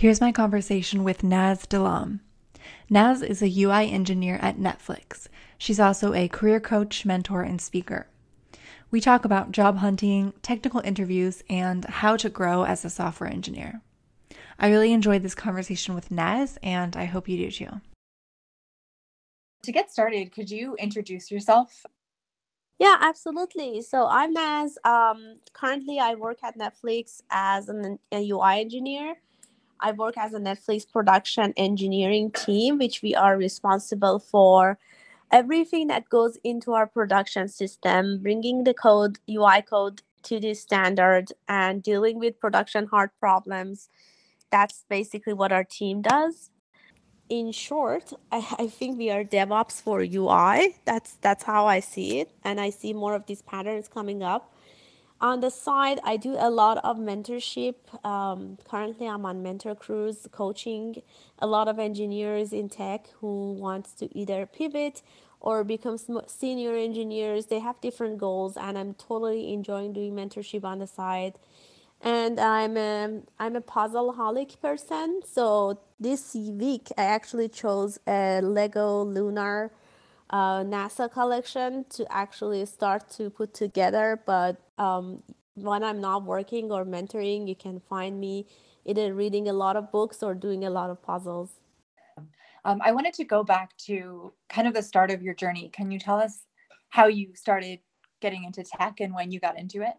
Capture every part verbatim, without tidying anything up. Here's my conversation with Naz Delam. Naz is a U I engineer at Netflix. She's also a career coach, mentor, and speaker. We talk about job hunting, technical interviews, and how to grow as a software engineer. I really enjoyed this conversation with Naz, and I hope you do too. To get started, could you introduce yourself? Yeah, absolutely. So I'm Naz. Um, currently, I work at Netflix as an, a U I engineer. I work as a Netflix production engineering team, which we are responsible for everything that goes into our production system, bringing the code, U I code, to the standard and dealing with production hard problems. That's basically what our team does. In short, I, I think we are DevOps for U I. That's that's how I see it. And I see more of these patterns coming up. On the side, I do a lot of mentorship. Um, currently, I'm on Mentor Cruise, coaching a lot of engineers in tech who want to either pivot or become senior engineers. They have different goals, and I'm totally enjoying doing mentorship on the side. And I'm a, I'm a puzzle-holic person, so this week I actually chose a Lego Lunar uh, NASA collection to actually start to put together. But um, when I'm not working or mentoring, you can find me either reading a lot of books or doing a lot of puzzles. Um, I wanted to go back to kind of the start of your journey. Can you tell us how you started getting into tech and when you got into it?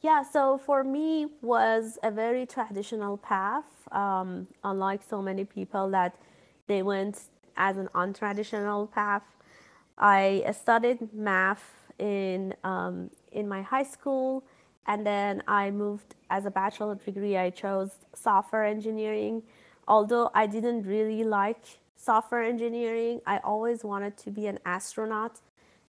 Yeah, so for me was a very traditional path, um, unlike so many people that they went as an untraditional path. I studied math in um, in my high school, and then I moved as a bachelor degree. I chose software engineering. Although I didn't really like software engineering, I always wanted to be an astronaut.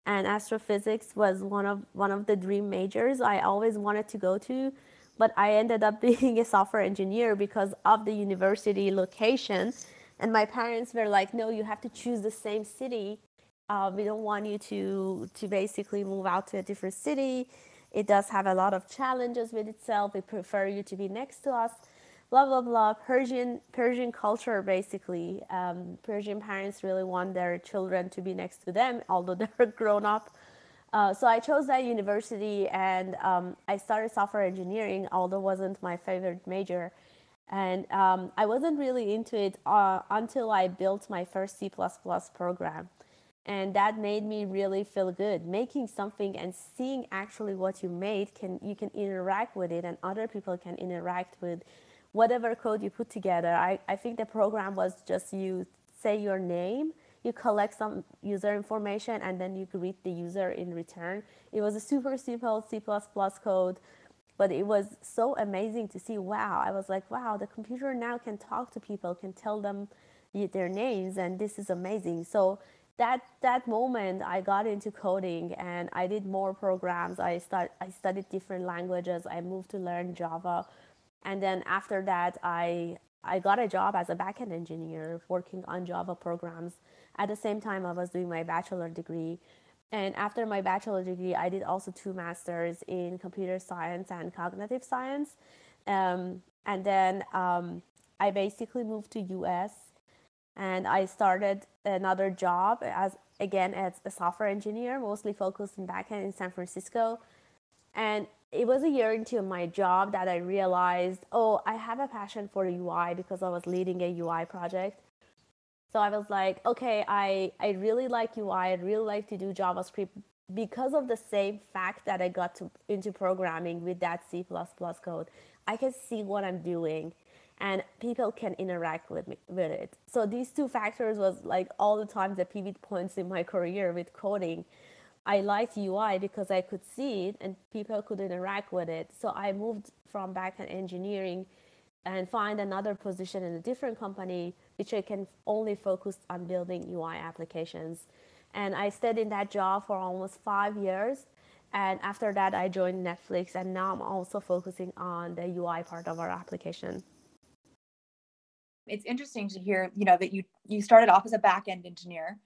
And astrophysics was one of one of the dream majors I always wanted to go to, but I ended up being a software engineer because of the university location. And my parents were like, no, you have to choose the same city. Uh, we don't want you to, to basically move out to a different city. It does have a lot of challenges with itself. We prefer you to be next to us, blah, blah, blah. Persian, Persian culture, basically. Um, Persian parents really want their children to be next to them, although they're grown up. Uh, so I chose that university, and um, I started software engineering, although it wasn't my favorite major. And um, I wasn't really into it uh, until I built my first C plus plus program. And that made me really feel good. Making something and seeing actually what you made, can you can interact with it, and other people can interact with whatever code you put together. I, I think the program was just you say your name, you collect some user information, and then you greet the user in return. It was a super simple C plus plus code, but it was so amazing to see. Wow, I was like, wow, the computer now can talk to people, can tell them their names, and this is amazing. So that that moment I got into coding, and I did more programs. I start I studied different languages. I moved to learn Java. And then after that, I I got a job as a backend engineer working on Java programs. At the same time, I was doing my bachelor degree. And after my bachelor degree, I did also two masters in computer science and cognitive science. Um, and then um, I basically moved to U S and I started another job as, again, as a software engineer, mostly focused in backend in San Francisco. And it was a year into my job that I realized, oh, I have a passion for U I because I was leading a U I project. So I was like, okay, I, I really like U I. I really like to do JavaScript because of the same fact that I got to, into programming with that C plus plus code. I can see what I'm doing, and people can interact with me with it. So these two factors was like all the time the pivot points in my career with coding. I liked U I because I could see it and people could interact with it. So I moved from backend engineering and find another position in a different company, which I can only focus on building U I applications. And I stayed in that job for almost five years. And after that, I joined Netflix. And now I'm also focusing on the U I part of our application. It's interesting to hear, you know, that you, you started off as a backend engineer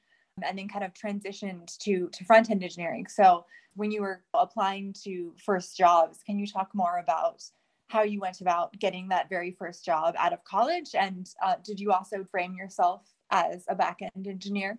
and then kind of transitioned to, to front-end engineering. So when you were applying to first jobs, can you talk more about how you went about getting that very first job out of college. And uh, did you also frame yourself as a back-end engineer?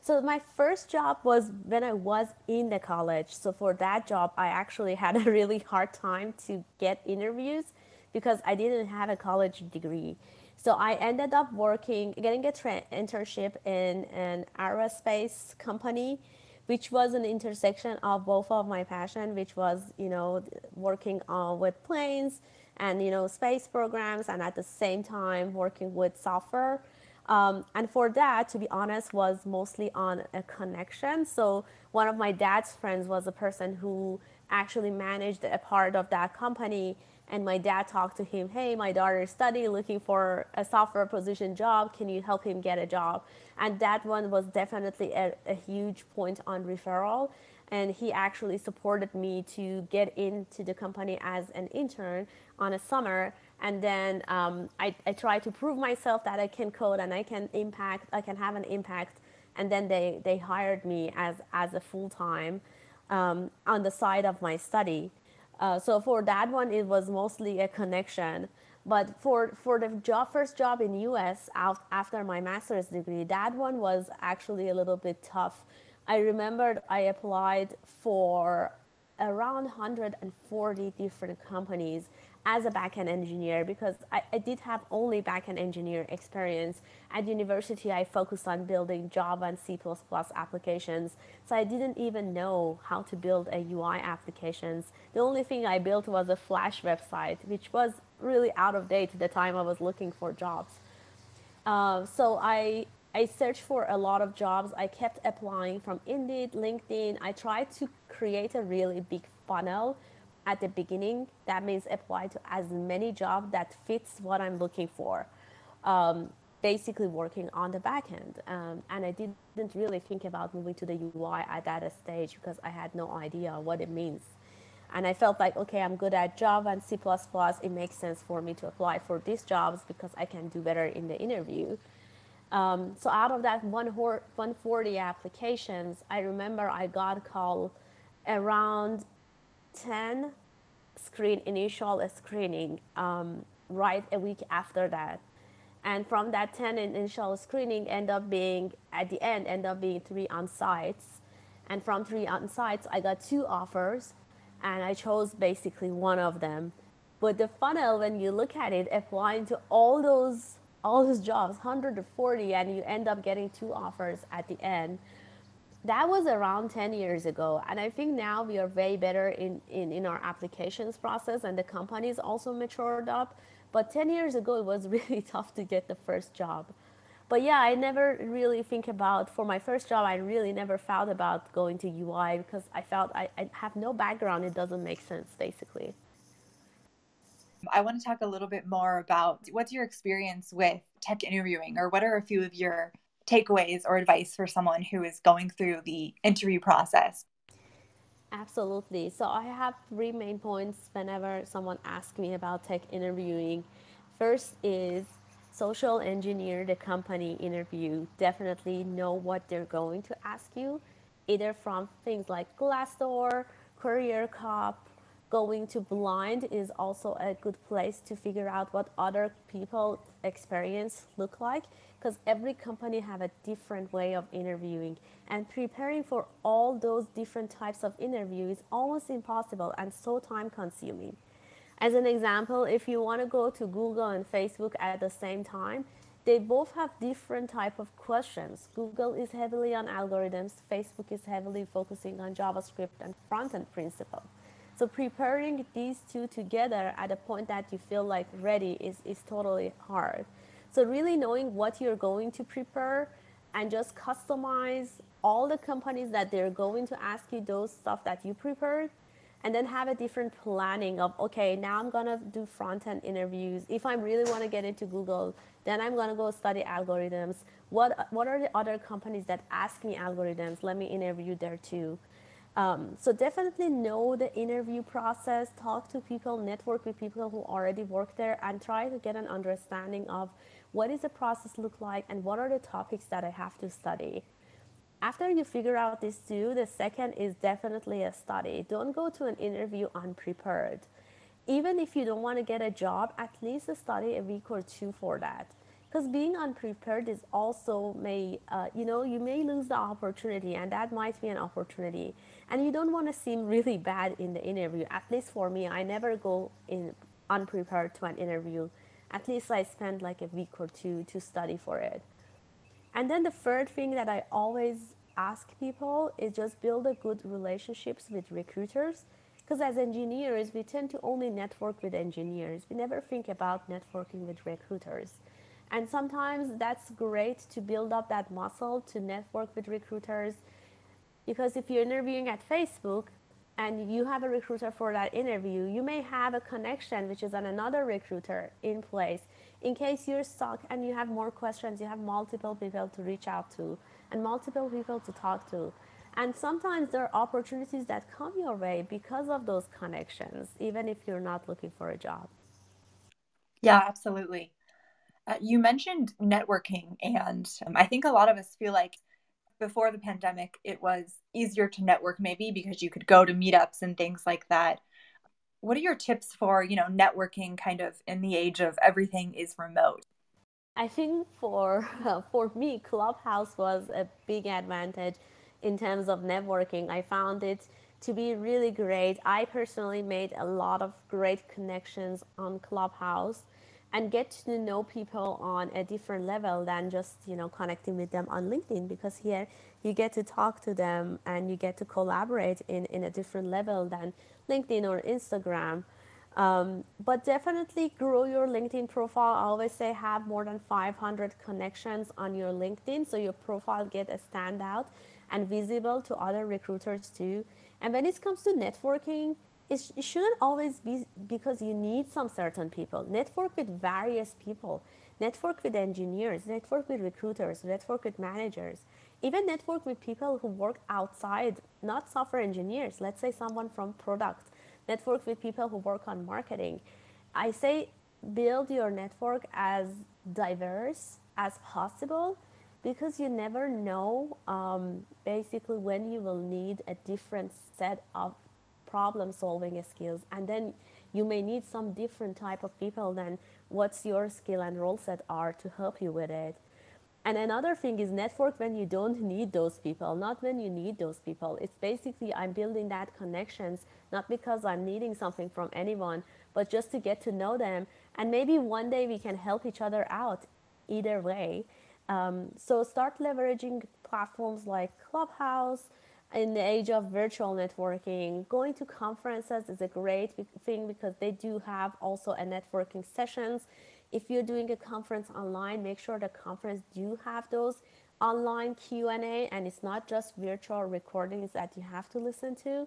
So my first job was when I was in the college. So for that job, I actually had a really hard time to get interviews because I didn't have a college degree. So I ended up working, getting a tra- internship in an aerospace company, which was an intersection of both of my passion, which was, you know, working on with planes and, you know, space programs, and at the same time working with software. Um, and for that, to be honest, was mostly on a connection. So one of my dad's friends was a person who actually managed a part of that company. And my dad talked to him, hey, my daughter is studying, looking for a software position job. Can you help him get a job? And that one was definitely a, a huge point on referral. And he actually supported me to get into the company as an intern on a summer. And then um, I, I tried to prove myself that I can code and I can impact, I can have an impact. And then they, they hired me as, as a full-time um, on the side of my study. Uh, so for that one, it was mostly a connection. But for, for the job, first job in U S out, after my master's degree, that one was actually a little bit tough. I remembered I applied for around one hundred forty different companies as a backend engineer, because I, I did have only backend engineer experience. At university, I focused on building Java and C plus plus applications. So I didn't even know how to build a U I applications. The only thing I built was a Flash website, which was really out of date at the time I was looking for jobs. Uh, so I, I searched for a lot of jobs. I kept applying from Indeed, LinkedIn. I tried to create a really big funnel at the beginning, that means apply to as many jobs that fits what I'm looking for, um, basically working on the back end. Um, and I didn't really think about moving to the U I at that stage because I had no idea what it means. And I felt like, okay, I'm good at Java and C plus plus. It makes sense for me to apply for these jobs because I can do better in the interview. Um, so out of that one hundred forty applications, I remember I got a call around ten screen initial screening um, right a week after that, and from that ten initial screening end up being at the end end up being three on sites, and from three on sites I got two offers, and I chose basically one of them. But the funnel, when you look at it, applying to all those all those jobs, one hundred forty, and you end up getting two offers at the end. That was around ten years ago. And I think now we are way better in, in, in our applications process, and the companies also matured up. But ten years ago, it was really tough to get the first job. But yeah, I never really think about, for my first job, I really never thought about going to U I because I felt I, I have no background. It doesn't make sense, basically. I want to talk a little bit more about what's your experience with tech interviewing, or what are a few of your takeaways or advice for someone who is going through the interview process? Absolutely. So I have three main points whenever someone asks me about tech interviewing. First is social engineer the company interview. Definitely know what they're going to ask you, either from things like Glassdoor, Career Cup. Going to Blind is also a good place to figure out what other people's experience look like, because every company have a different way of interviewing, and preparing for all those different types of interview is almost impossible and so time consuming. As an example, if you want to go to Google and Facebook at the same time, they both have different type of questions. Google is heavily on algorithms, Facebook is heavily focusing on JavaScript and front-end principles. So preparing these two together at a point that you feel like ready is, is totally hard. So really knowing what you're going to prepare and just customize all the companies that they're going to ask you those stuff that you prepared, and then have a different planning of, okay, now I'm gonna do front-end interviews. If I really wanna get into Google, then I'm gonna go study algorithms. What, what are the other companies that ask me algorithms? Let me interview there too. Um, so definitely know the interview process, talk to people, network with people who already work there, and try to get an understanding of what is the process look like and what are the topics that I have to study. After you figure out these two, the second is definitely a study. Don't go to an interview unprepared. even if you don't want to get a job, at least study a week or two for that. Because being unprepared is also may, uh, you know, you may lose the opportunity, and that might be an opportunity. And you don't want to seem really bad in the interview. At least for me, I never go in unprepared to an interview. At least I spend like a week or two to study for it. And then the third thing that I always ask people is just build a good relationships with recruiters. Because as engineers, we tend to only network with engineers. We never think about networking with recruiters. And sometimes that's great to build up that muscle to network with recruiters. Because if you're interviewing at Facebook and you have a recruiter for that interview, you may have a connection which is on another recruiter in place. In case you're stuck and you have more questions, you have multiple people to reach out to and multiple people to talk to. And sometimes there are opportunities that come your way because of those connections, even if you're not looking for a job. Yeah, absolutely. Uh, you mentioned networking, and um, I think a lot of us feel like before the pandemic, it was easier to network maybe because you could go to meetups and things like that. What are your tips for, you know, networking kind of in the age of everything is remote? I think for uh, for me, Clubhouse was a big advantage in terms of networking. I found it to be really great. I personally made a lot of great connections on Clubhouse and get to know people on a different level than just, you know, connecting with them on LinkedIn, because here you get to talk to them and you get to collaborate in, in a different level than LinkedIn or Instagram. Um, but definitely grow your LinkedIn profile. I always say have more than five hundred connections on your LinkedIn, so your profile get a standout and visible to other recruiters too. And when it comes to networking, it, sh- it shouldn't always be because you need some certain people. Network with various people. Network with engineers, network with recruiters, network with managers. Even network with people who work outside, not software engineers. Let's say someone from product. Network with people who work on marketing. I say build your network as diverse as possible, because you never know um, basically when you will need a different set of problem-solving skills. And then you may need some different type of people than what's your skill and role set are to help you with it. And another thing is network when you don't need those people, not when you need those people. It's basically I'm building that connections, not because I'm needing something from anyone, but just to get to know them. And maybe one day we can help each other out either way. Um, so start leveraging platforms like Clubhouse in the age of virtual networking. Going to conferences is a great thing because they do have also a networking sessions. If you're doing a conference online, make sure the conference do have those online Q and A, and it's not just virtual recordings that you have to listen to.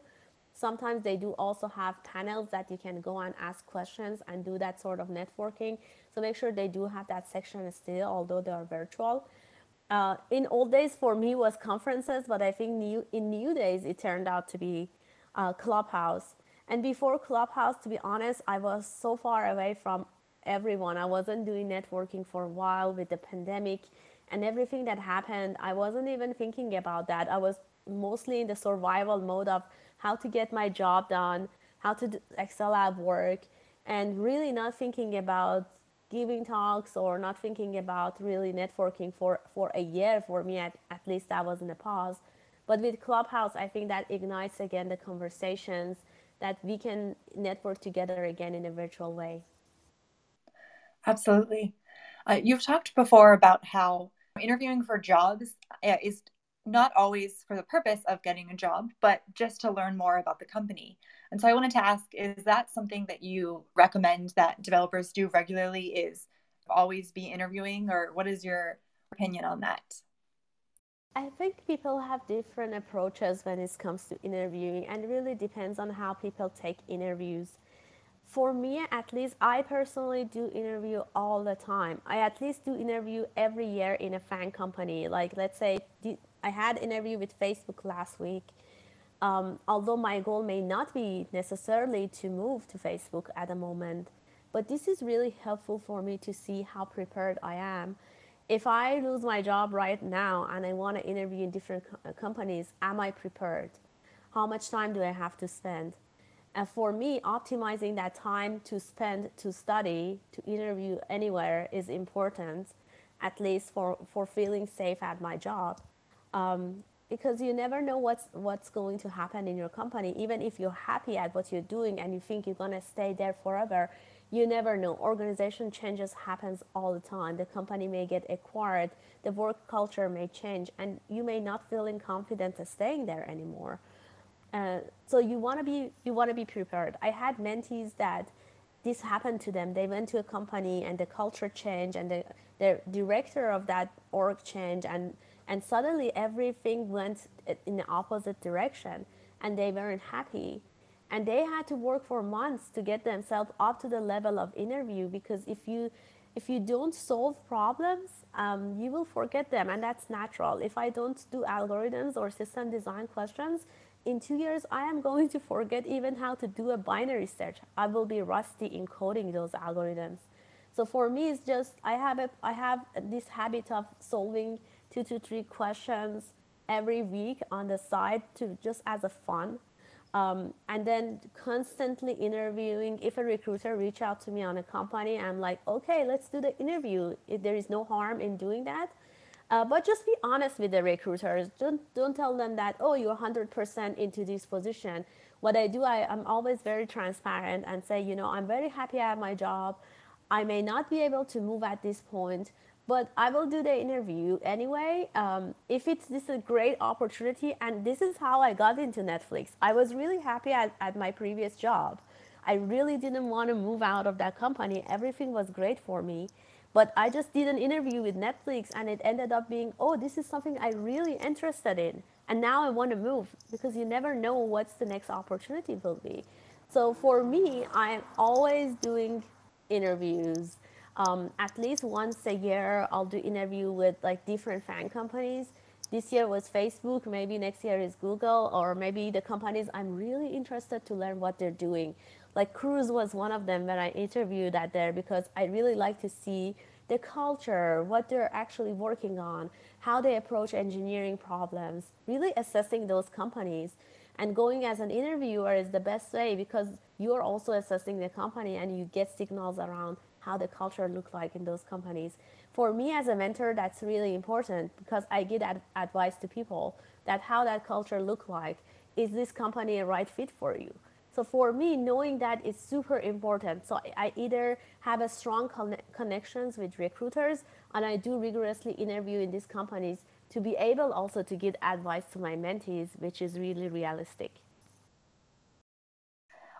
Sometimes they do also have panels that you can go and ask questions and do that sort of networking. So make sure they do have that section still, although they are virtual. Uh, in old days for me was conferences, but I think new in new days it turned out to be uh, Clubhouse. And before Clubhouse, to be honest, I was so far away from everyone. I wasn't doing networking for a while with the pandemic and everything that happened. I wasn't even thinking about that. I was mostly in the survival mode of how to get my job done, how to do excel at work, and really not thinking about giving talks or not thinking about really networking for, for a year. For me, at, at least that was in a pause. But with Clubhouse, I think that ignites again the conversations that we can network together again in a virtual way. Absolutely. Uh, you've talked before about how interviewing for jobs is not always for the purpose of getting a job, but just to learn more about the company. And so I wanted to ask, is that something that you recommend that developers do regularly, is always be interviewing, or what is your opinion on that? I think people have different approaches when it comes to interviewing, and it really depends on how people take interviews. For me, at least, I personally do interview all the time. I at least do interview every year in a fan company. Like, let's say I had an interview with Facebook last week. Um, although my goal may not be necessarily to move to Facebook at the moment, but this is really helpful for me to see how prepared I am. If I lose my job right now and I want to interview in different co- companies, am I prepared? How much time do I have to spend? And for me, optimizing that time to spend to study, to interview anywhere is important, at least for, for feeling safe at my job. Um, because you never know what's, what's going to happen in your company. Even if you're happy at what you're doing and you think you're going to stay there forever, you never know. Organization changes happens all the time. The company may get acquired, the work culture may change, and you may not feel confident staying there anymore. Uh, so you want to be you want to be prepared. I had mentees that this happened to them. They went to a company and the culture changed and the, the director of that org changed, and, and suddenly everything went in the opposite direction and they weren't happy. And they had to work for months to get themselves up to the level of interview, because if you if you don't solve problems, um, you will forget them, and that's natural. If I don't do algorithms or system design questions, in two years, I am going to forget even how to do a binary search. I will be rusty in coding those algorithms. So for me, it's just I have a, I have this habit of solving two to three questions every week on the side, to just as a fun, um, and then constantly interviewing. If a recruiter reach out to me on a company, I'm like, okay, let's do the interview. If there is no harm in doing that. Uh, but just be honest with the recruiters. Don't don't tell them that, oh, you're one hundred percent into this position. What I do, I, I'm always very transparent and say, you know, I'm very happy at my job. I may not be able to move at this point, but I will do the interview anyway. Um, if it's this is a great opportunity, and this is how I got into Netflix. I was really happy at, at my previous job. I really didn't want to move out of that company. Everything was great for me. But I just did an interview with Netflix and it ended up being, oh, this is something I really interested in. And now I want to move, because you never know what's the next opportunity will be. So for me, I'm always doing interviews. Um, at least once a year, I'll do interview with like different fan companies. This year was Facebook, maybe next year is Google, or maybe the companies I'm really interested to learn what they're doing. Like Cruise was one of them when I interviewed at there, because I really like to see the culture, what they're actually working on, how they approach engineering problems, really assessing those companies. And going as an interviewer is the best way, because you're also assessing the company and you get signals around how the culture looks like in those companies. For me as a mentor, that's really important, because I give ad- advice to people that how that culture looks like. Is this company a right fit for you? So for me, knowing that is super important. So I either have a strong conne- connections with recruiters, and I do rigorously interview in these companies to be able also to give advice to my mentees, which is really realistic.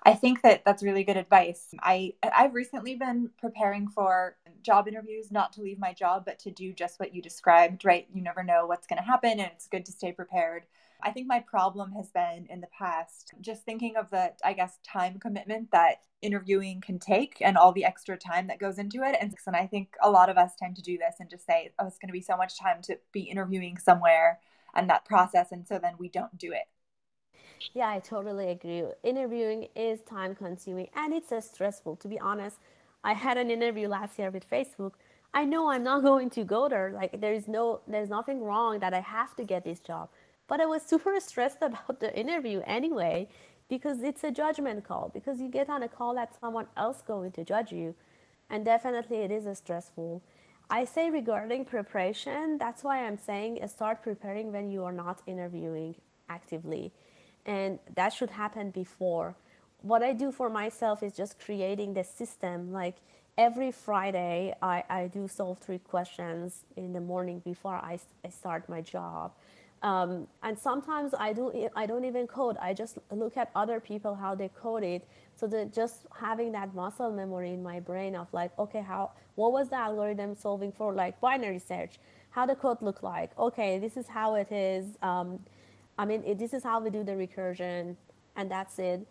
I think that that's really good advice. I, I've recently been preparing for job interviews, not to leave my job, but to do just what you described, right? You never know what's going to happen, and it's good to stay prepared. I think my problem has been in the past, just thinking of the, I guess, time commitment that interviewing can take and all the extra time that goes into it. And, and I think a lot of us tend to do this and just say, oh, it's going to be so much time to be interviewing somewhere and that process. And so then we don't do it. Yeah, I totally agree. Interviewing is time consuming and it's stressful. To be honest, I had an interview last year with Facebook. I know I'm not going to go there. Like there is no, there's nothing wrong that I have to get this job. But I was super stressed about the interview anyway, because it's a judgment call, because you get on a call that someone else going to judge you. And definitely it is stressful. I say regarding preparation, that's why I'm saying start preparing when you are not interviewing actively. And that should happen before. What I do for myself is just creating the system. Like every Friday, I, I do solve three questions in the morning before I, I start my job. Um, and sometimes I do, I don't even code. I just look at other people, how they code it. So that just having that muscle memory in my brain of like, okay, how, what was the algorithm solving for like binary search? How the code look like? Okay, this is how it is. Um, I mean, it, this is how we do the recursion, and that's it.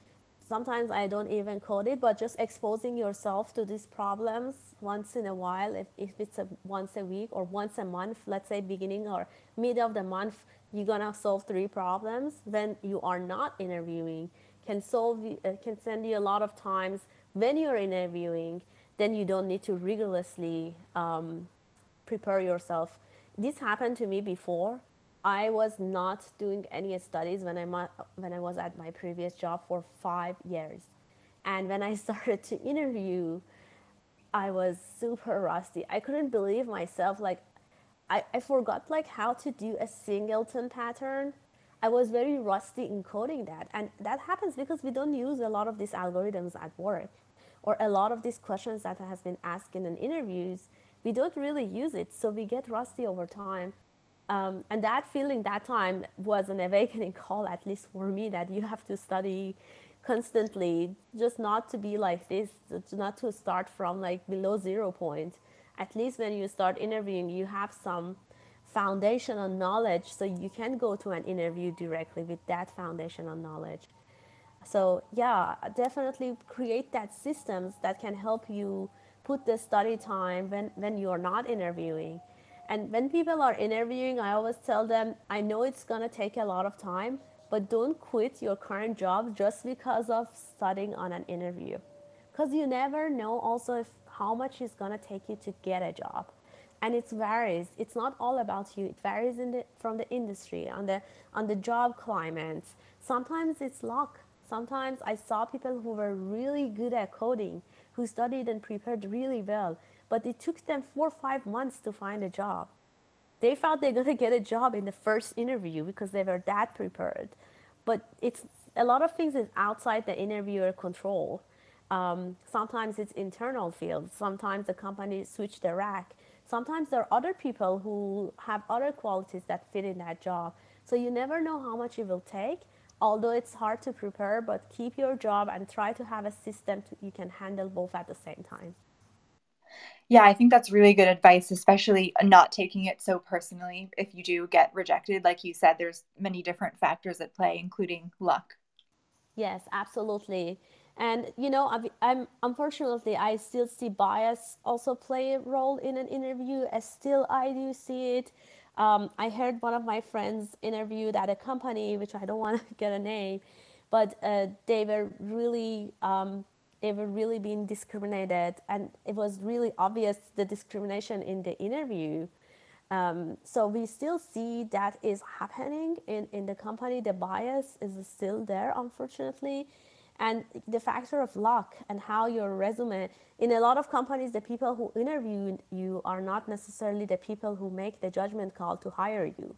Sometimes I don't even code it, but just exposing yourself to these problems once in a while, if, if it's a, once a week or once a month, let's say beginning or mid of the month, you're going to solve three problems, then you are not interviewing, can solve, uh, can send you a lot of times when you're interviewing, then you don't need to rigorously um, prepare yourself. This happened to me before. I was not doing any studies when I when I was at my previous job for five years. And when I started to interview, I was super rusty. I couldn't believe myself. Like, I, I forgot like how to do a singleton pattern. I was very rusty in coding that. And that happens because we don't use a lot of these algorithms at work, or a lot of these questions that has been asked in interviews. We don't really use it, so we get rusty over time. Um, and that feeling that time was an awakening call, at least for me, that you have to study constantly, just not to be like this, not to start from like below zero point. At least when you start interviewing, you have some foundational knowledge, so you can go to an interview directly with that foundational knowledge. So yeah, definitely create that systems that can help you put the study time when, when you're not interviewing. And when people are interviewing, I always tell them, I know it's going to take a lot of time, but don't quit your current job just because of studying on an interview. Because you never know also if, how much it's going to take you to get a job. And it varies. It's not all about you. It varies in the, from the industry, on the, on the job climate. Sometimes it's luck. Sometimes I saw people who were really good at coding, who studied and prepared really well, but it took them four or five months to find a job. They thought they're going to get a job in the first interview because they were that prepared. But it's a lot of things is outside the interviewer control. Um, sometimes it's internal fields. Sometimes the company switched the rack. Sometimes there are other people who have other qualities that fit in that job. So you never know how much it will take. Although it's hard to prepare, but keep your job and try to have a system to, you can handle both at the same time. Yeah, I think that's really good advice, especially not taking it so personally. If you do get rejected, like you said, there's many different factors at play, including luck. Yes, absolutely. And, you know, I'm, I'm unfortunately, I still see bias also play a role in an interview. As still, I do see it. Um, I heard one of my friends interviewed at a company, which I don't want to get a name, but uh, they were really... Um, they were really being discriminated, and it was really obvious the discrimination in the interview. Um, so we still see that is happening in, in the company. The bias is still there, unfortunately. And the factor of luck and how your resume, in a lot of companies, the people who interview you are not necessarily the people who make the judgment call to hire you.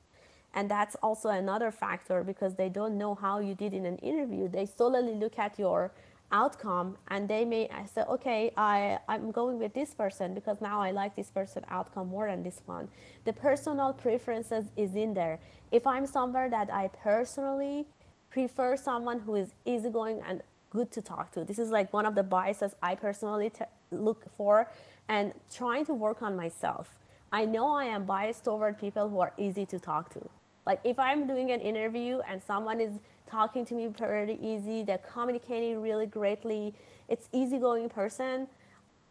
And that's also another factor, because they don't know how you did in an interview. They solely look at your outcome, and they may say, okay, I, I'm going with this person because now I like this person's outcome more than this one. The personal preferences is in there. If I'm somewhere that I personally prefer someone who is easygoing and good to talk to, this is like one of the biases I personally t- look for and trying to work on myself. I know I am biased toward people who are easy to talk to. Like if I'm doing an interview and someone is talking to me pretty easy, they're communicating really greatly, it's easygoing person,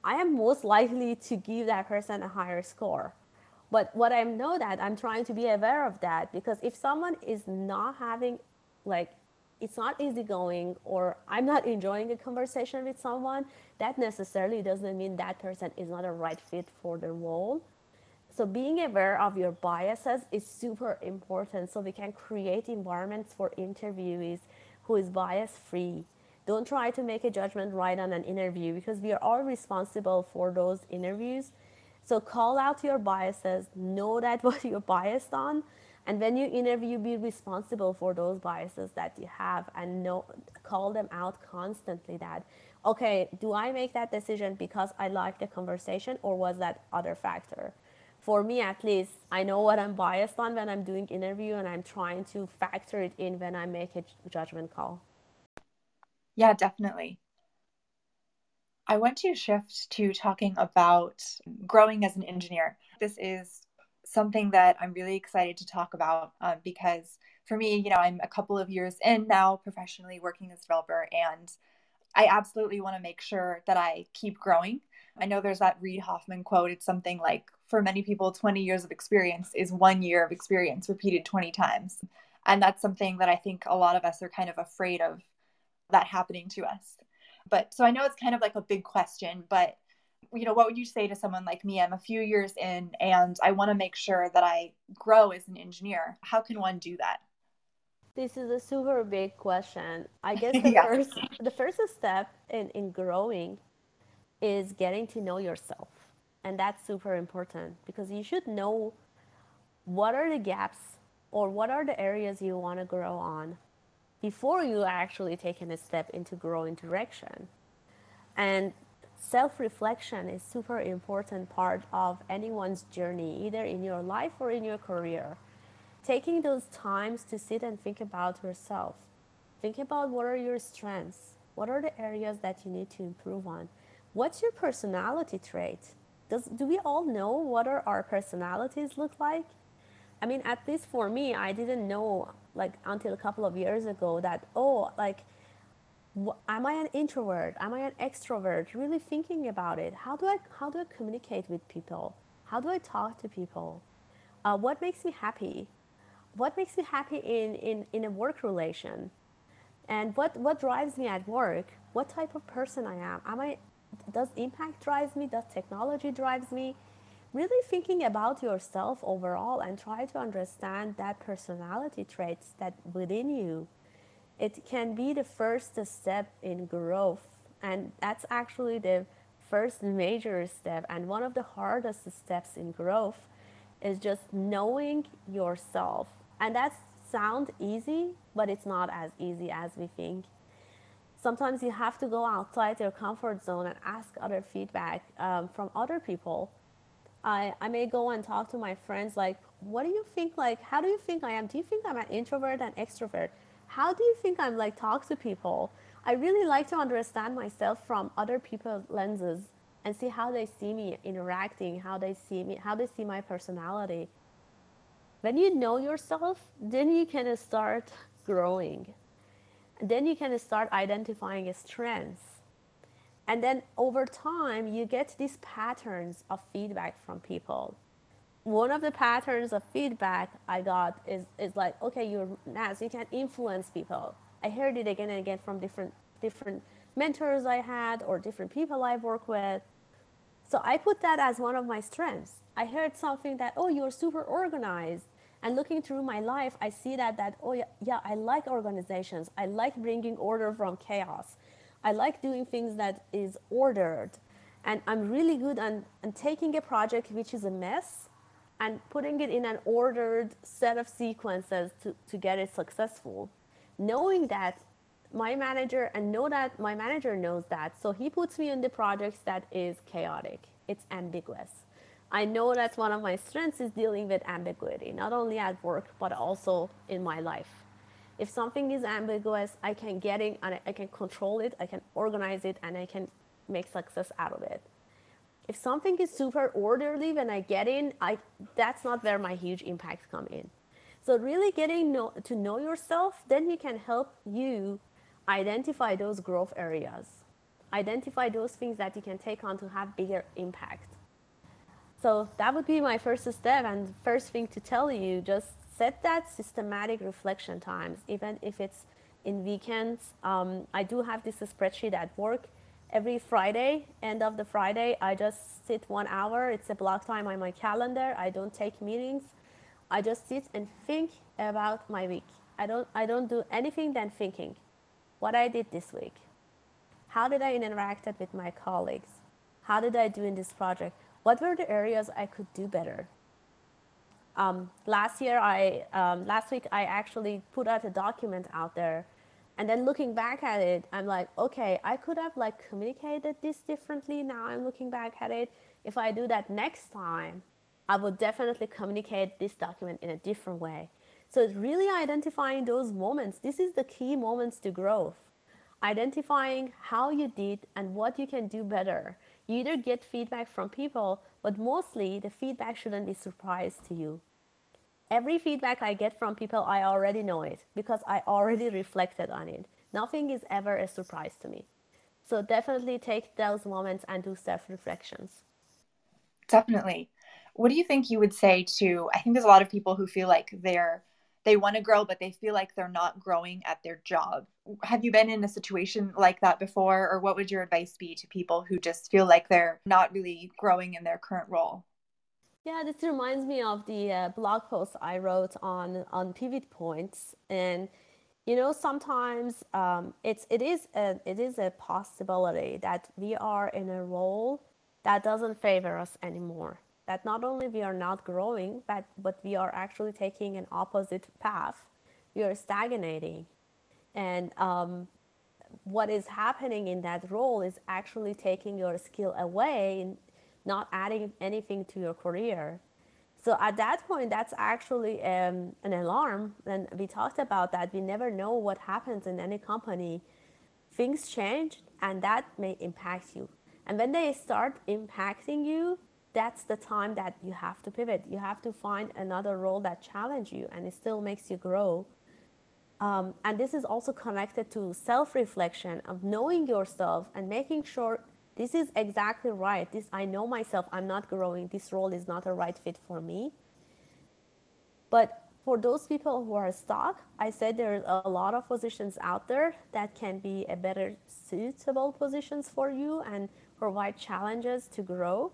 I am most likely to give that person a higher score. But what I know that I'm trying to be aware of that, because if someone is not having, like, it's not easygoing, or I'm not enjoying a conversation with someone, that necessarily doesn't mean that person is not a right fit for the role. So being aware of your biases is super important, so we can create environments for interviewees who is bias free. Don't try to make a judgment right on an interview, because we are all responsible for those interviews. So call out your biases, know that what you're biased on, and when you interview, be responsible for those biases that you have, and know, call them out constantly that, okay, do I make that decision because I like the conversation, or was that other factor? For me, at least, I know what I'm biased on when I'm doing interview, and I'm trying to factor it in when I make a judgment call. Yeah, definitely. I want to shift to talking about growing as an engineer. This is something that I'm really excited to talk about um, because for me, you know, I'm a couple of years in now professionally working as a developer, and I absolutely want to make sure that I keep growing. I know there's that Reed Hoffman quote. It's something like, for many people, twenty years of experience is one year of experience repeated twenty times. And that's something that I think a lot of us are kind of afraid of that happening to us. But so I know it's kind of like a big question, but you know, what would you say to someone like me? I'm a few years in and I want to make sure that I grow as an engineer. How can one do that? This is a super big question. I guess the yeah. first the first step in, in growing is getting to know yourself. And that's super important because you should know what are the gaps or what are the areas you want to grow on before you actually take a step into growing direction. And self-reflection is super important part of anyone's journey, either in your life or in your career. Taking those times to sit and think about yourself. Think about what are your strengths? What are the areas that you need to improve on? What's your personality trait? Does, do we all know what are our personalities look like? I mean, at least for me, I didn't know like until a couple of years ago that, oh, like, am I an introvert? Am I an extrovert? Really thinking about it. How do I how do I communicate with people? How do I talk to people? Uh, what makes me happy? What makes me happy in, in, in a work relation? And what, what drives me at work? What type of person I am? Am I does impact drives me? Does technology drives me? Really thinking about yourself overall and try to understand that personality traits that within you. It can be the first step in growth, and that's actually the first major step, and one of the hardest steps in growth is just knowing yourself. And that sounds easy, but it's not as easy as we think. Sometimes you have to go outside your comfort zone and ask other feedback um, from other people. I, I may go and talk to my friends like, what do you think, like, how do you think I am? Do you think I'm an introvert and extrovert? How do you think I'm like talk to people? I really like to understand myself from other people's lenses and see how they see me interacting, how they see me, how they see my personality. When you know yourself, then you can start growing. Then you can start identifying strengths. And then over time, you get these patterns of feedback from people. One of the patterns of feedback I got is, is like, okay, you're Naz, you can influence people. I heard it again and again from different different mentors I had or different people I've worked with. So I put that as one of my strengths. I heard something that, oh, you're super organized. And looking through my life, I see that, that oh, yeah, yeah, I like organizations. I like bringing order from chaos. I like doing things that is ordered. And I'm really good on, on taking a project which is a mess and putting it in an ordered set of sequences to, to get it successful. Knowing that my manager, and know that my manager knows that, so he puts me in the projects that is chaotic, it's ambiguous. I know that one of my strengths is dealing with ambiguity, not only at work, but also in my life. If something is ambiguous, I can get in and I can control it, I can organize it, and I can make success out of it. If something is super orderly when I get in, I, that's not where my huge impacts come in. So really getting know, to know yourself, then you can help you identify those growth areas. Identify those things that you can take on to have bigger impact. So that would be my first step and first thing to tell you, just set that systematic reflection times, even if it's in weekends. Um, I do have this spreadsheet at work. Every Friday, end of the Friday, I just sit one hour. It's a block time on my calendar. I don't take meetings. I just sit and think about my week. I don't, I don't do anything than thinking. What I did this week. How did I interact with my colleagues? How did I do in this project? What were the areas I could do better? Um, last year, I um, last week, I actually put out a document out there. And then looking back at it, I'm like, okay, I could have like communicated this differently. Now I'm looking back at it. If I do that next time, I would definitely communicate this document in a different way. So it's really identifying those moments. This is the key moments to growth. Identifying how you did and what you can do better. You either get feedback from people, but mostly the feedback shouldn't be a surprise to you. Every feedback I get from people, I already know it because I already reflected on it. Nothing is ever a surprise to me. So definitely take those moments and do self-reflections. Definitely. What do you think you would say to, I think there's a lot of people who feel like they're they want to grow, but they feel like they're not growing at their job. Have you been in a situation like that before? Or what would your advice be to people who just feel like they're not really growing in their current role? Yeah, this reminds me of the uh, blog post I wrote on, on pivot points. And, you know, sometimes um, it's, it is a, it is a possibility that we are in a role that doesn't favor us anymore. That not only we are not growing, but, but we are actually taking an opposite path. We are stagnating. And um, what is happening in that role is actually taking your skill away and not adding anything to your career. So at that point, that's actually um, an alarm. And we talked about that. We never know what happens in any company. Things change, and that may impact you. And when they start impacting you, that's the time that you have to pivot. You have to find another role that challenges you and it still makes you grow. Um, and this is also connected to self-reflection of knowing yourself and making sure this is exactly right. This, I know myself, I'm not growing. This role is not a right fit for me. But for those people who are stuck, I said there are a lot of positions out there that can be a better suitable positions for you and provide challenges to grow.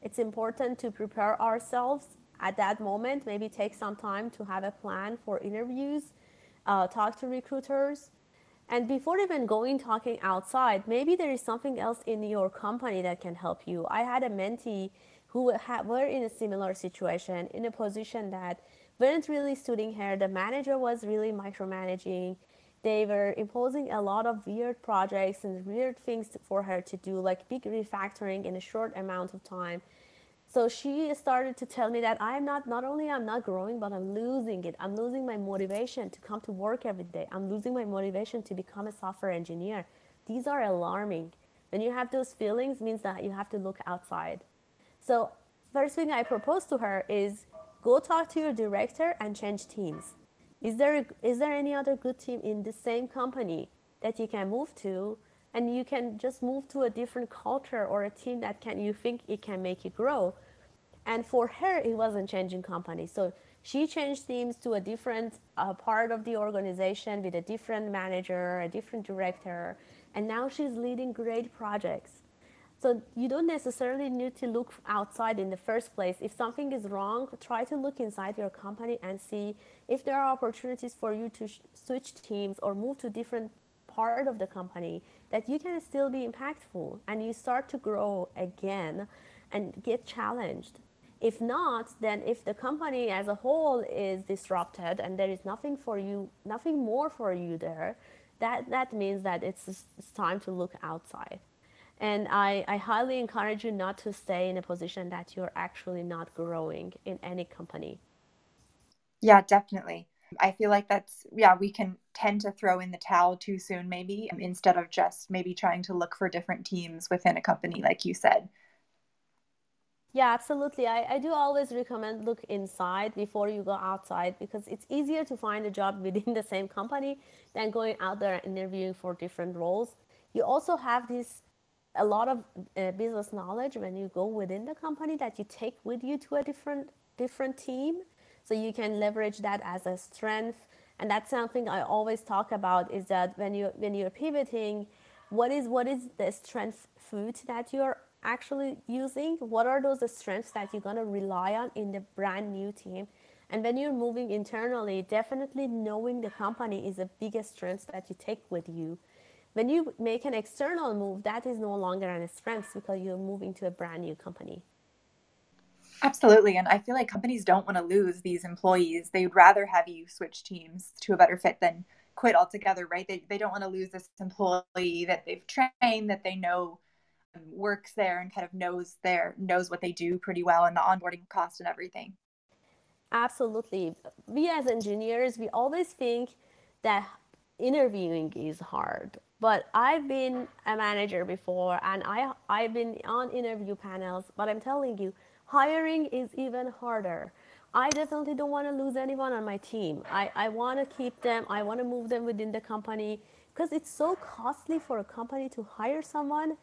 It's important to prepare ourselves at that moment, maybe take some time to have a plan for interviews, uh, talk to recruiters. And before even going talking outside, maybe there is something else in your company that can help you. I had a mentee who had, were in a similar situation, in a position that weren't really suiting her. The manager was really micromanaging. They were imposing a lot of weird projects and weird things for her to do, like big refactoring in a short amount of time. So she started to tell me that I'm not, not only I'm not growing, but I'm losing it. I'm losing my motivation to come to work every day. I'm losing my motivation to become a software engineer. These are alarming. When you have those feelings, it means that you have to look outside. So first thing I proposed to her is go talk to your director and change teams. Is there, is there any other good team in the same company that you can move to, and you can just move to a different culture or a team that can, you think it can make you grow? And for her, it wasn't changing company. So she changed teams to a different uh, part of the organization with a different manager, a different director, and now she's leading great projects. So you don't necessarily need to look outside in the first place. If something is wrong, try to look inside your company and see if there are opportunities for you to sh- switch teams or move to different part of the company that you can still be impactful, and you start to grow again and get challenged. If not, then if the company as a whole is disrupted and there is nothing for you, nothing more for you there, that, that means that it's, it's time to look outside. And I, I highly encourage you not to stay in a position that you're actually not growing in any company. Yeah, definitely. I feel like that's, yeah, we can tend to throw in the towel too soon, maybe, instead of just maybe trying to look for different teams within a company, like you said. Yeah, absolutely. I, I do always recommend look inside before you go outside, because it's easier to find a job within the same company than going out there and interviewing for different roles. You also have this a lot of uh, business knowledge when you go within the company that you take with you to a different different team. So you can leverage that as a strength. And that's something I always talk about, is that when you when you're pivoting, what is what is the strength food that you're actually using? What are those strengths that you're going to rely on in the brand new team? And when you're moving internally, definitely knowing the company is the biggest strength that you take with you. When you make an external move, that is no longer an strength because you're moving to a brand new company. Absolutely. And I feel like companies don't want to lose these employees. They'd rather have you switch teams to a better fit than quit altogether, right? They they don't want to lose this employee that they've trained, that they know works there and kind of knows their knows what they do pretty well, and the onboarding cost and everything. Absolutely. We as engineers, we always think that interviewing is hard. But I've been a manager before, and I, I've been on interview panels, but I'm telling you, hiring is even harder. I definitely don't want to lose anyone on my team. I, I want to keep them. I want to move them within the company, because it's so costly for a company to hire someone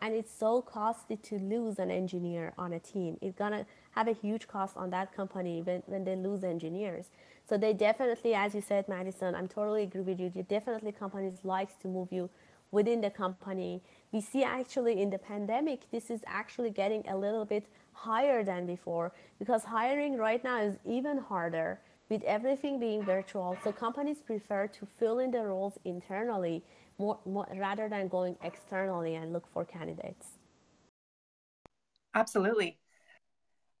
And it's so costly to lose an engineer on a team. It's going to have a huge cost on that company when, when they lose engineers. So they definitely, as you said, Madison, I'm totally agree with you. They definitely companies like to move you within the company. We see actually in the pandemic, this is actually getting a little bit higher than before, because hiring right now is even harder with everything being virtual. So companies prefer to fill in the roles internally more, more rather than going externally and look for candidates. Absolutely.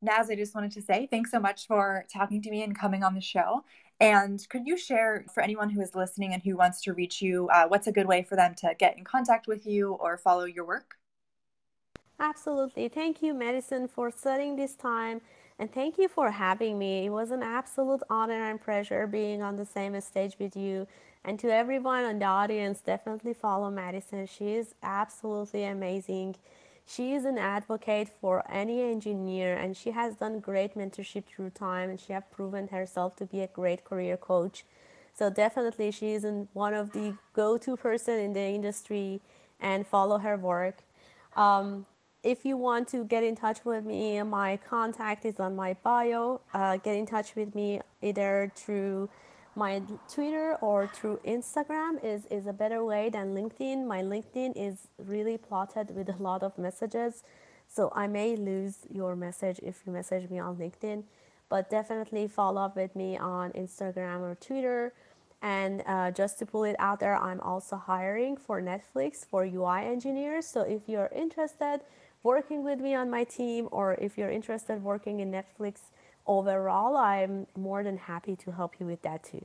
Naz, I just wanted to say thanks so much for talking to me and coming on the show. And could you share for anyone who is listening and who wants to reach you, uh, what's a good way for them to get in contact with you or follow your work? Absolutely. Thank you, Madison, for setting this time. And thank you for having me. It was an absolute honor and pleasure being on the same stage with you. And to everyone in the audience, definitely follow Madison. She is absolutely amazing. She is an advocate for any engineer, and she has done great mentorship through time, and she has proven herself to be a great career coach. So definitely she is one of the go-to person in the industry, and follow her work. Um, if you want to get in touch with me, my contact is on my bio. Uh, get in touch with me either through my Twitter or through Instagram is, is a better way than LinkedIn. My LinkedIn is really plotted with a lot of messages, so I may lose your message if you message me on LinkedIn. But definitely follow up with me on Instagram or Twitter. And uh, just to pull it out there, I'm also hiring for Netflix for U I engineers. So if you're interested working with me on my team, or if you're interested working in Netflix overall, I'm more than happy to help you with that too.